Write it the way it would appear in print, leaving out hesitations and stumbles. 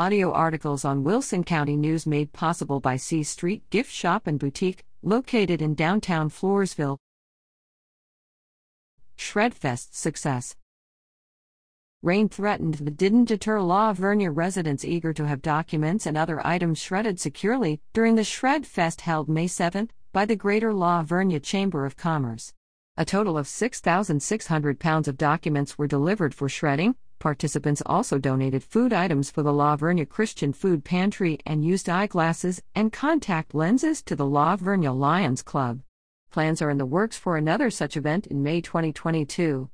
Audio articles on Wilson County News made possible by C Street Gift Shop and Boutique, located in downtown Floresville. Shredfest success. Rain threatened but didn't deter La Vernia residents eager to have documents and other items shredded securely during the Shredfest held May 7 by the Greater La Vernia Chamber of Commerce. A total of 6,600 pounds of documents were delivered for shredding. Participants also donated food items for the La Vernia Christian Food Pantry and used eyeglasses and contact lenses to the La Vernia Lions Club. Plans are in the works for another such event in May 2022.